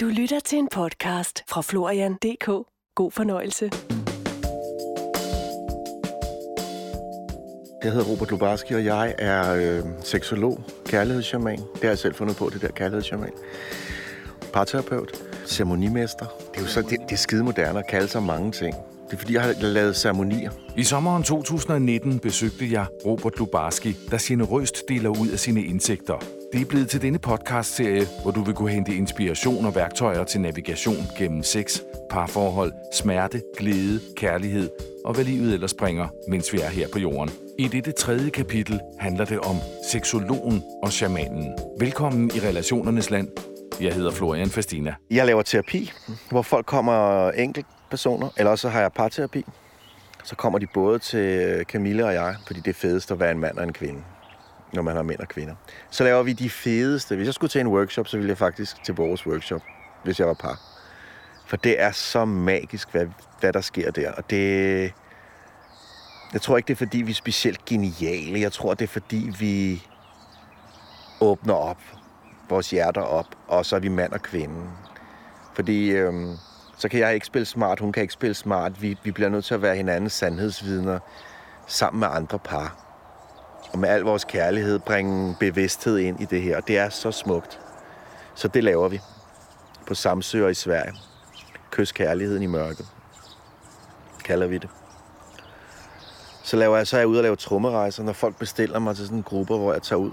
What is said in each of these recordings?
Du lytter til en podcast fra Florian.dk. God fornøjelse. Jeg hedder Robert Lubarski, og jeg er seksolog, kærlighedsshaman. Det har jeg selv fundet på, det der kærlighedsshaman. Parterapeut, ceremonimester. Det er jo så det er skide moderne at kalde sig mange ting. Det er fordi, jeg har lavet ceremonier. I sommeren 2019 besøgte jeg Robert Lubarski, der generøst deler ud af sine indsigter. Det er blevet til denne podcastserie, hvor du vil kunne hente inspiration og værktøjer til navigation gennem sex, parforhold, smerte, glæde, kærlighed og hvad livet ellers bringer, mens vi er her på jorden. I dette tredje kapitel handler det om seksologen og shamanen. Velkommen i relationernes land. Jeg hedder Florian Fastina. Jeg laver terapi, hvor folk kommer enkeltpersoner, eller også har jeg parterapi. Så kommer de både til Camilla og jeg, fordi det er fedest at være en mand og en kvinde, når man har mænd og kvinder. Så laver vi de fedeste. Hvis jeg skulle til en workshop, så ville jeg faktisk til vores workshop, hvis jeg var par. For det er så magisk, hvad der sker der. Og det... Jeg tror ikke, det er, fordi vi er specielt geniale. Jeg tror, det er, fordi vi åbner op, vores hjerter op, og så er vi mand og kvinde. Fordi så kan jeg ikke spille smart, hun kan ikke spille smart. Vi bliver nødt til at være hinandens sandhedsvidner sammen med andre par. Og med al vores kærlighed bringe bevidsthed ind i det her. Det er så smukt. Så det laver vi på Samsøer i Sverige. Kys kærligheden i mørket, kalder vi det. Så er jeg ude og lave trommerejser, når folk bestiller mig til sådan grupper, hvor jeg tager ud.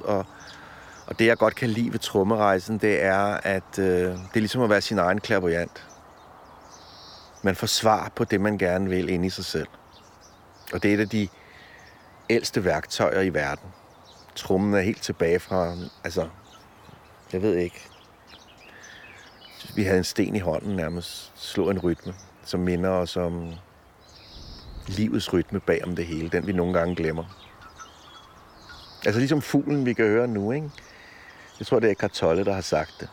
Og det, jeg godt kan lide ved trommerejsen, det er, at det er ligesom at være sin egen clairvoyant. Man får svar på det, man gerne vil inde i sig selv. Og det er et af de ældste værktøjer i verden. Trommen er helt tilbage fra, jeg ved ikke. Vi havde en sten i hånden nærmest, slå en rytme, som minder os om livets rytme bag om det hele, den vi nogle gange glemmer. Altså ligesom fuglen, vi kan høre nu, ikke? Jeg tror, det er Eckhart Tolle, der har sagt det.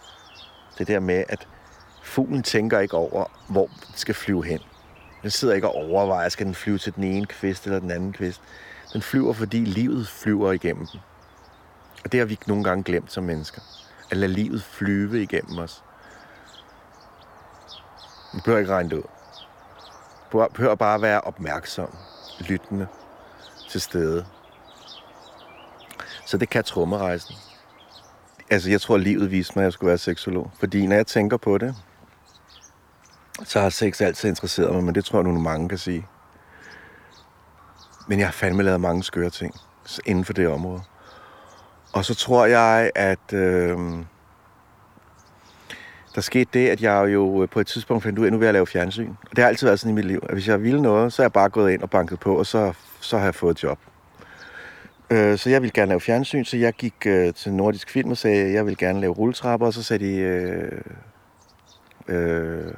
Det der med, at fuglen tænker ikke over, hvor den skal flyve hen. Den sidder ikke og overvejer, skal den flyve til den ene kvist eller den anden kvist. Den flyver, fordi livet flyver igennem den. Og det har vi ikke nogle gange glemt som mennesker. At lade livet flyve igennem os. Vi behøver ikke regne det ud. Vi behøver bare være opmærksom, lyttende, til stede. Så det kan trommerejsen. Jeg tror, livet viste mig, at jeg skulle være seksolog. Fordi når jeg tænker på det, så har sex altid interesseret mig, men det tror jeg nu mange kan sige. Men jeg har fandme lavet mange skøre ting inden for det område. Og så tror jeg, at der skete det, at jeg jo på et tidspunkt fandt ud af, at nu vil jeg lave fjernsyn. Og det har altid været sådan i mit liv, at hvis jeg ville noget, så er jeg bare gået ind og banket på, og så har jeg fået et job. Så jeg ville gerne lave fjernsyn, så jeg gik til Nordisk Film og sagde, at jeg ville gerne lave rulletrapper, og så sagde de,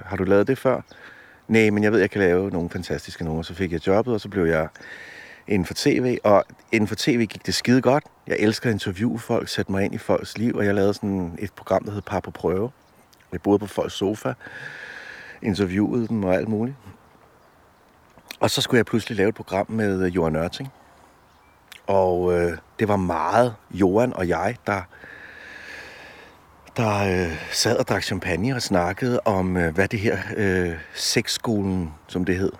har du lavet det før? Nej, men jeg ved, jeg kan lave nogle fantastiske numre. Så fik jeg jobbet, og så blev jeg inden for tv. Og inden for tv gik det skide godt. Jeg elsker at interviewe folk, sætte mig ind i folks liv. Og jeg lavede sådan et program, der hed Par på prøve. Jeg boede på folks sofa, interviewede dem og alt muligt. Og så skulle jeg pludselig lave et program med Johan Nørting. Og det var meget Johan og jeg, der sad og drak champagne og snakkede om, hvad det her sexskolen, som det hed,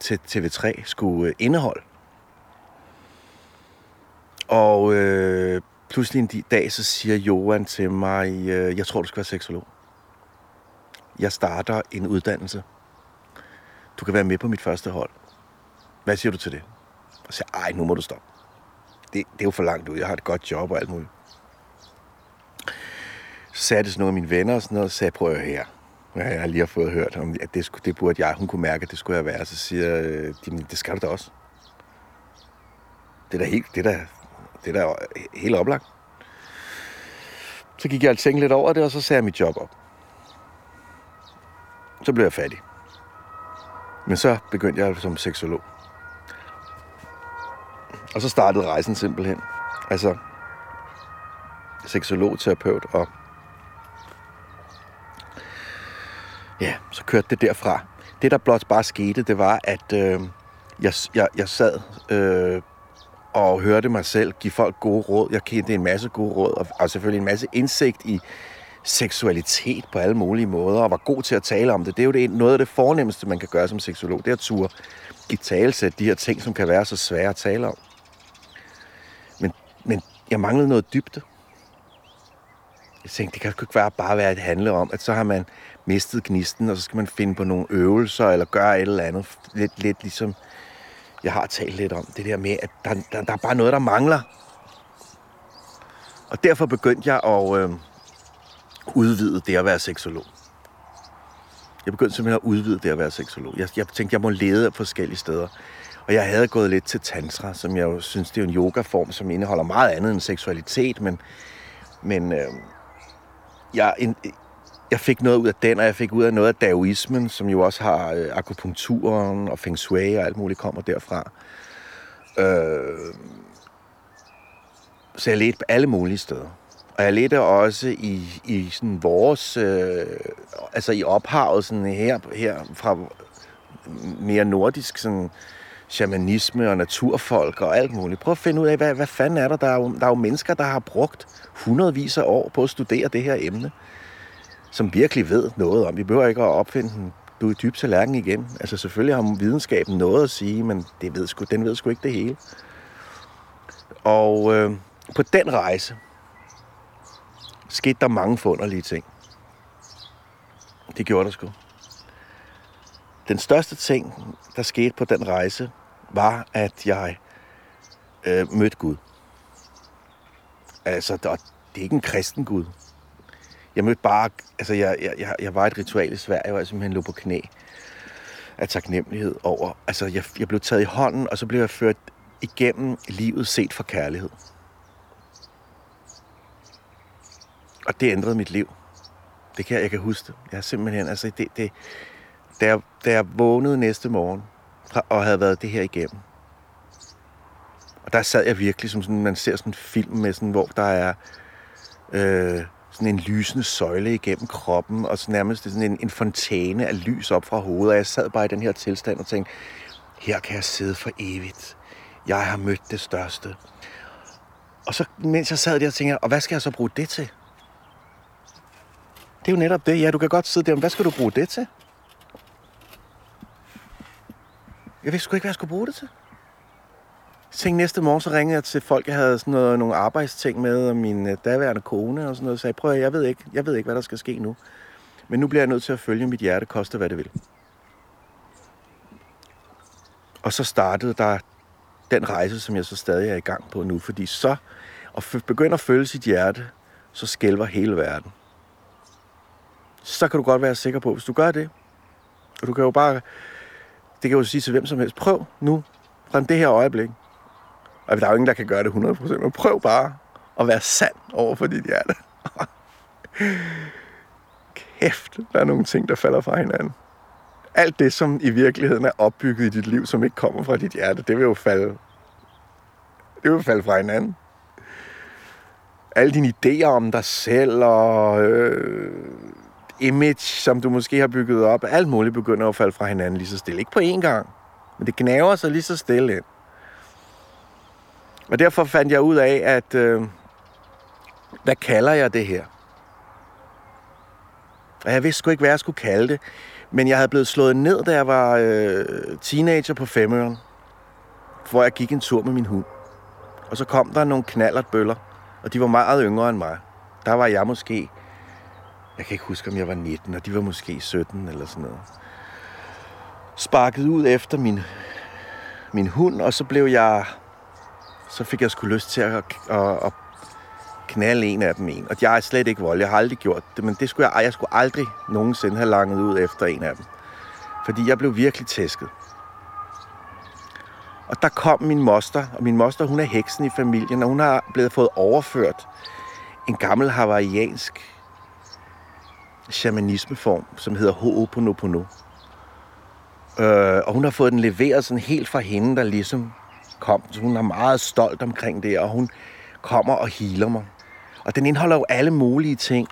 til TV3 skulle indeholde. Og pludselig en dag, så siger Johan til mig, jeg tror, du skal være seksolog. Jeg starter en uddannelse. Du kan være med på mit første hold. Hvad siger du til det? Og siger, ej, nu må du stoppe. Det er jo for langt ud. Jeg har et godt job og alt muligt. Så sagde det sådan nogle af mine venner og sådan noget, og sagde, prøv her. Jeg har lige fået hørt, at det burde hun kunne mærke, at det skulle jeg være. Så siger de, det skal du da også. Det er da helt oplagt. Så gik jeg og tænkte lidt over det, og så sagde jeg mit job op. Så blev jeg fattig. Men så begyndte jeg som seksolog. Og så startede rejsen simpelthen. Seksolog, terapeut og... Ja, så kørte det derfra. Det, der blot bare skete, det var, at jeg sad og hørte mig selv give folk gode råd. Jeg kendte en masse gode råd, og selvfølgelig en masse indsigt i seksualitet på alle mulige måder, og var god til at tale om det. Det er jo noget af det fornemmeste, man kan gøre som seksolog, det er at ture i talesæt de her ting, som kan være så svære at tale om. Men jeg manglede noget dybde. Jeg tænkte, det kan jo ikke bare være at handle om, at så har man mistet gnisten, og så skal man finde på nogle øvelser, eller gøre et eller andet. Lidt ligesom, jeg har talt lidt om det der med, at der er bare noget, der mangler. Og derfor begyndte jeg at udvide det at være seksolog. Jeg begyndte simpelthen at udvide det at være seksolog. Jeg tænkte, jeg må lede af forskellige steder. Og jeg havde gået lidt til tantra, som jeg jo synes, det er en yogaform, som indeholder meget andet end seksualitet, men jeg fik noget ud af den, og jeg fik ud af noget af daoismen, som jo også har akupunkturen og feng shui og alt muligt kommer derfra. Så jeg ledte på alle mulige steder. Og jeg ledte også i sådan vores, altså i ophavet sådan her fra mere nordisk sådan shamanisme og naturfolk og alt muligt. Prøv at finde ud af, hvad fanden er der? Der er jo mennesker, der har brugt hundredvis af år på at studere det her emne, som virkelig ved noget om. Vi behøver ikke at opfinde den ude i dyb tallerken igen. Altså selvfølgelig har videnskaben noget at sige, men den ved sgu ikke det hele. Og på den rejse skete der mange forunderlige ting. Det gjorde der sgu. Den største ting, der skete på den rejse, var, at jeg mødte Gud. Altså, det er ikke en kristen Gud. Jeg mødte bare... Altså, jeg var et ritual i Sverige, hvor jeg simpelthen lå på knæ af taknemmelighed over... Altså, jeg blev taget i hånden, og så blev jeg ført igennem livet set for kærlighed. Og det ændrede mit liv. Det kan jeg kan huske det. Jeg har simpelthen... Altså, da jeg vågnede næste morgen, og havde været det her igennem. Og der sad jeg virkelig som sådan, man ser sådan en film med sådan, hvor der er sådan en lysende søjle igennem kroppen, og så nærmest sådan en fontæne af lys op fra hovedet, og jeg sad bare i den her tilstand og tænkte, her kan jeg sidde for evigt. Jeg har mødt det største. Og så mens jeg sad der og tænkte, og hvad skal jeg så bruge det til? Det er jo netop det. Ja, du kan godt sidde der, men hvad skal du bruge det til? Jeg vidste sgu ikke, hvad jeg skulle bruge det til. Jeg tænkte, næste morgen, så ringede jeg til folk, jeg havde sådan noget, nogle arbejdsting med, og min daværende kone og sådan noget, og sagde, prøv at jeg ved ikke, hvad der skal ske nu. Men nu bliver jeg nødt til at følge mit hjerte, koste hvad det vil. Og så startede der den rejse, som jeg så stadig er i gang på nu, fordi så at begynde at følge sit hjerte, så skælver hele verden. Så kan du godt være sikker på, hvis du gør det, og du kan jo bare... Det kan jo sige til hvem som helst, prøv nu, fra det her øjeblik. Og der er jo ingen, der kan gøre det 100%, men prøv bare at være sand over for dit hjerte. Kæft, der er nogle ting, der falder fra hinanden. Alt det, som i virkeligheden er opbygget i dit liv, som ikke kommer fra dit hjerte, det vil jo falde fra hinanden. Alle dine idéer om dig selv og... image, som du måske har bygget op, alt muligt begynder at falde fra hinanden lige så stille. Ikke på én gang, men det gnaver sig lige så stille ind. Og derfor fandt jeg ud af, at hvad kalder jeg det her? Og jeg vidste sgu ikke, hvad jeg skulle kalde det, men jeg havde blevet slået ned, da jeg var teenager på Femøren, hvor jeg gik en tur med min hund. Og så kom der nogle knallertbøller, og de var meget yngre end mig. Der var jeg måske... Jeg kan ikke huske, om jeg var 19, og de var måske 17 eller sådan noget. Sparket ud efter min hund, og så blev jeg... Så fik jeg sgu lyst til at knalde en af dem en. Og jeg er slet ikke vold, jeg har aldrig gjort det, men det skulle jeg skulle aldrig nogensinde have langet ud efter en af dem. Fordi jeg blev virkelig tæsket. Og der kom min moster, og min moster, hun er heksen i familien, og hun har blevet fået overført en gammel hawaiiansk shamanismeform, som hedder Ho'oponopono. Og hun har fået den leveret sådan helt fra hende, der ligesom kom. Så hun er meget stolt omkring det, og hun kommer og healer mig. Og den indeholder jo alle mulige ting.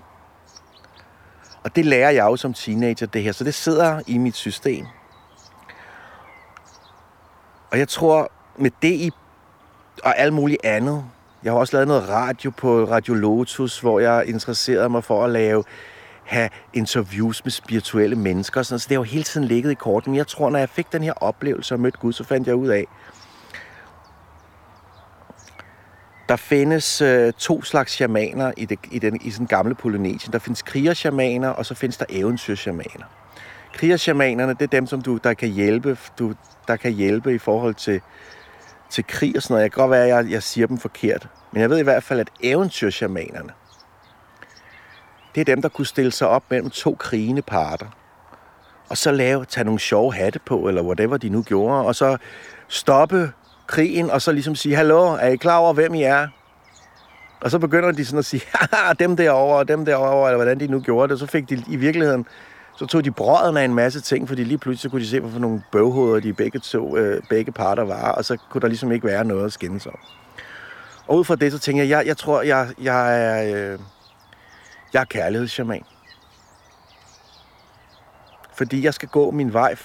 Og det lærer jeg jo som teenager, det her. Så det sidder i mit system. Og jeg tror, med det og alt muligt andet, Jeg har også lavet noget radio på Radiolotus, hvor jeg interesserede mig for at have interviews med spirituelle mennesker. Sådan, så det har jo hele tiden ligget i korten. Jeg tror, når jeg fik den her oplevelse og mødte Gud, så fandt jeg ud af, der findes to slags shamaner i den gamle Polynesien. Der findes krigershamaner, og så findes der eventyrsshamaner. Krigershamanerne, det er dem, som der kan hjælpe i forhold til krig og sådan noget. Jeg kan godt være, at jeg siger dem forkert. Men jeg ved i hvert fald, at eventyrshamanerne, det er dem, der kunne stille sig op mellem to krigende parter. Og så tage nogle sjove hatte på, eller whatever de nu gjorde, og så stoppe krigen, og så ligesom sige, hallo, er I klar over, hvem I er? Og så begynder de sådan at sige, haha, dem derovre, og dem derovre, eller hvordan de nu gjorde det. Og så fik de i virkeligheden, så tog de brøden af en masse ting, fordi lige pludselig så kunne de se, hvorfor nogle bøvhoveder de begge parter var, og så kunne der ligesom ikke være noget at skændes om. Og ud fra det, så tænker jeg tror, jeg er kærlighedsshaman. Fordi jeg skal gå min vej,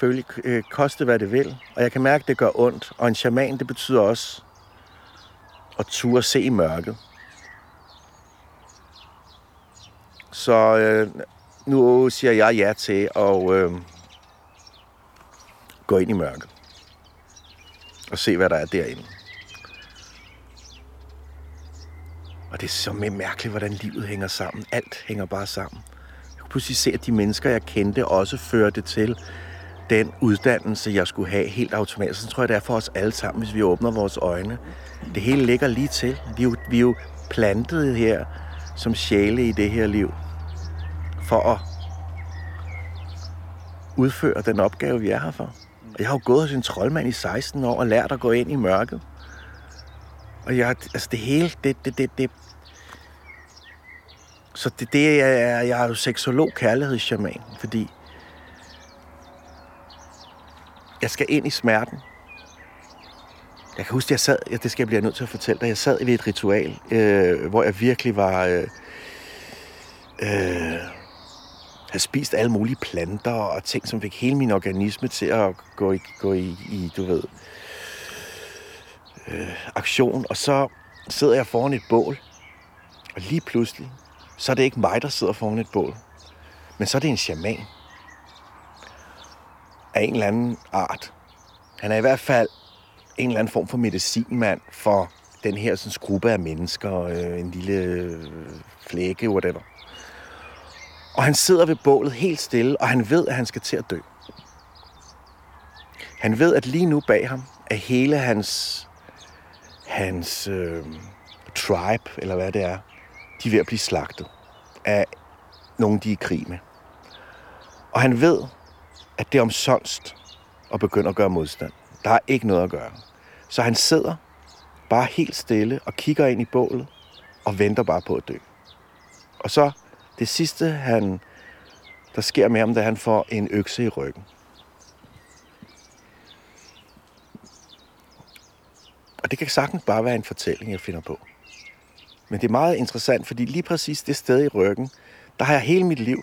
koste hvad det vil. Og jeg kan mærke, at det gør ondt. Og en shaman, det betyder også at turde se i mørket. Så nu siger jeg ja til at gå ind i mørket. Og se, hvad der er derinde. Og det er så mærkeligt, hvordan livet hænger sammen. Alt hænger bare sammen. Jeg kunne pludselig se, at de mennesker, jeg kendte, også førte til den uddannelse, jeg skulle have helt automatisk. Så tror jeg, det er for os alle sammen, hvis vi åbner vores øjne. Det hele ligger lige til. Vi er jo plantet her som sjæle i det her liv. For at udføre den opgave, vi er her for. Og jeg har jo gået hos en troldmand i 16 år og lært at gå ind i mørket. Og det hele, det. Så det er, jeg er jo seksolog kærlighedsshaman, fordi jeg skal ind i smerten. Jeg kan huske, det skal jeg blive nødt til at fortælle dig, jeg sad ved et ritual, hvor jeg virkelig var, havde spist alle mulige planter og ting, som fik hele min organisme til at gå i du ved, aktion, og så sidder jeg foran et bål, og lige pludselig, så er det ikke mig, der sidder foran et bål, men så er det en shaman af en eller anden art. Han er i hvert fald en eller anden form for medicinmand for den her sådan, gruppe af mennesker, en lille flække, whatever. Og han sidder ved bålet helt stille, og han ved, at han skal til at dø. Han ved, at lige nu bag ham er hele hans tribe, eller hvad det er, de er ved at blive slagtet af nogen, de er i krig med. Og han ved, at det er omsonst at begynde at gøre modstand. Der er ikke noget at gøre. Så han sidder bare helt stille og kigger ind i bålet og venter bare på at dø. Og så det sidste, der sker med ham, da han får en økse i ryggen. Og det kan sagtens bare være en fortælling, jeg finder på. Men det er meget interessant, fordi lige præcis det sted i ryggen, der har jeg hele mit liv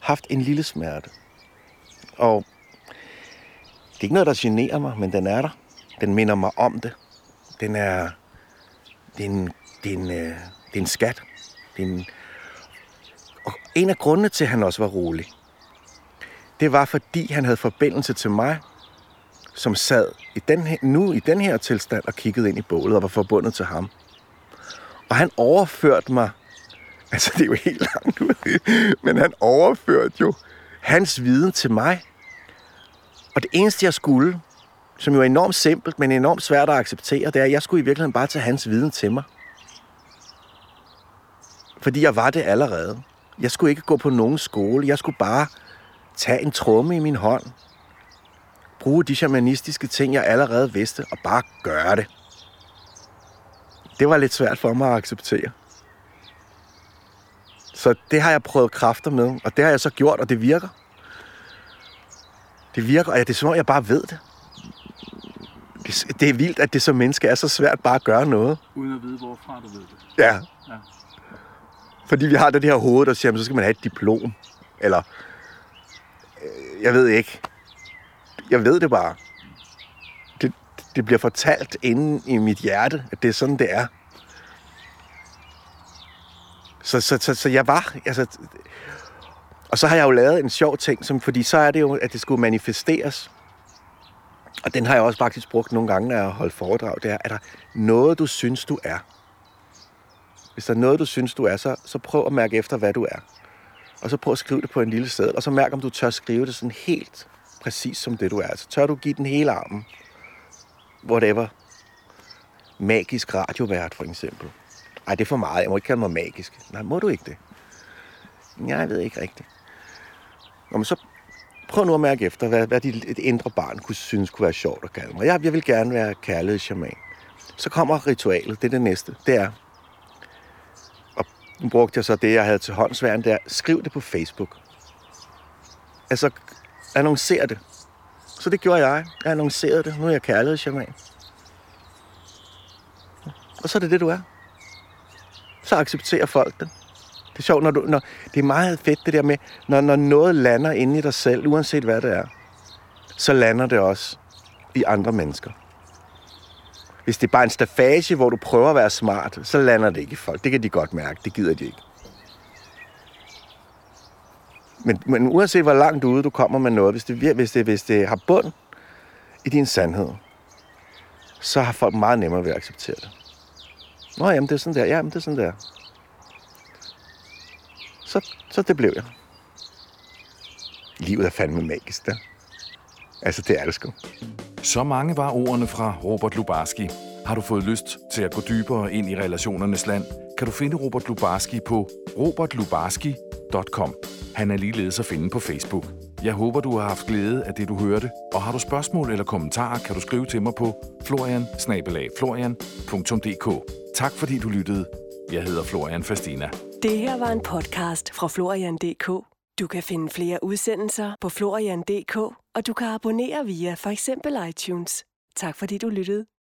haft en lille smerte. Og det er ikke noget, der generer mig, men den er der. Den minder mig om det. Det er en skat. Og en af grundene til, at han også var rolig, det var, fordi han havde forbindelse til mig, som sad nu i den her tilstand og kiggede ind i bålet og var forbundet til ham. Og han overførte mig, altså det er jo helt langt ud, men han overførte jo hans viden til mig. Og det eneste, jeg skulle, som jo er enormt simpelt, men enormt svært at acceptere, det er, at jeg skulle i virkeligheden bare tage hans viden til mig. Fordi jeg var det allerede. Jeg skulle ikke gå på nogen skole, jeg skulle bare tage en tromme i min hånd, bruge de shamanistiske ting, jeg allerede vidste, og bare gøre det. Det var lidt svært for mig at acceptere. Så det har jeg prøvet kræfter med, og det har jeg så gjort, og det virker. Det virker, og det er som om, jeg bare ved det. Det er vildt, at det som menneske er så svært bare at gøre noget. Uden at vide, hvorfra du ved det. Ja. Fordi vi har det her hoved, der siger, så skal man have et diplom. Eller, jeg ved ikke. Jeg ved det bare. Det bliver fortalt inde i mit hjerte, at det er sådan, det er. Så jeg var... Altså, og så har jeg jo lavet en sjov ting, som, fordi så er det jo, at det skulle manifesteres. Og den har jeg også faktisk brugt nogle gange, når jeg har holdt foredrag. Det er der noget, du synes, du er? Hvis der er noget, du synes, du er, så prøv at mærke efter, hvad du er. Og så prøv at skrive det på en lille seddel. Og så mærk, om du tør skrive det sådan helt præcis som det, du er. Så tør du give den hele armen. Whatever. Magisk radiovært, for eksempel. Ej, det er for meget. Jeg må ikke kalde mig magisk. Nej, må du ikke det? Jeg ved ikke rigtigt. Nå, men så prøv nu at mærke efter, hvad dit indre barn kunne synes være sjovt at kalde mig. Jeg vil gerne være kærlighedsshaman. Så kommer ritualet. Det er det næste. Det er... Og nu brugte jeg så det, jeg havde til håndsværen. Det er, skriv det på Facebook. Altså, annoncer det. Så det gjorde jeg. Jeg annoncerede det. Nu er jeg kærlighedsshaman. Og så er det det, du er. Så accepterer folk det. Det er sjovt, når det er meget fedt det der med, når noget lander inde i dig selv, uanset hvad det er, så lander det også i andre mennesker. Hvis det er bare en staffage, hvor du prøver at være smart, så lander det ikke i folk. Det kan de godt mærke, det gider de ikke. Men uanset hvor langt ude du kommer med noget, hvis det har bund i din sandhed, så har folk meget nemmere ved at acceptere det. Nå, jamen det er sådan der, jamen det er sådan der. Så det blev jeg. Livet er fandme magisk, der. Altså, det er det sgu. Så mange var ordene fra Robert Lubarski. Har du fået lyst til at gå dybere ind i relationernes land, kan du finde Robert Lubarski på robertlubarski.com. Han er ligeledes at finde på Facebook. Jeg håber, du har haft glæde af det, du hørte. Og har du spørgsmål eller kommentarer, kan du skrive til mig på florian@florian.dk. Tak fordi du lyttede. Jeg hedder Florian Fastina. Det her var en podcast fra Florian.dk. Du kan finde flere udsendelser på Florian.dk, og du kan abonnere via for eksempel iTunes. Tak fordi du lyttede.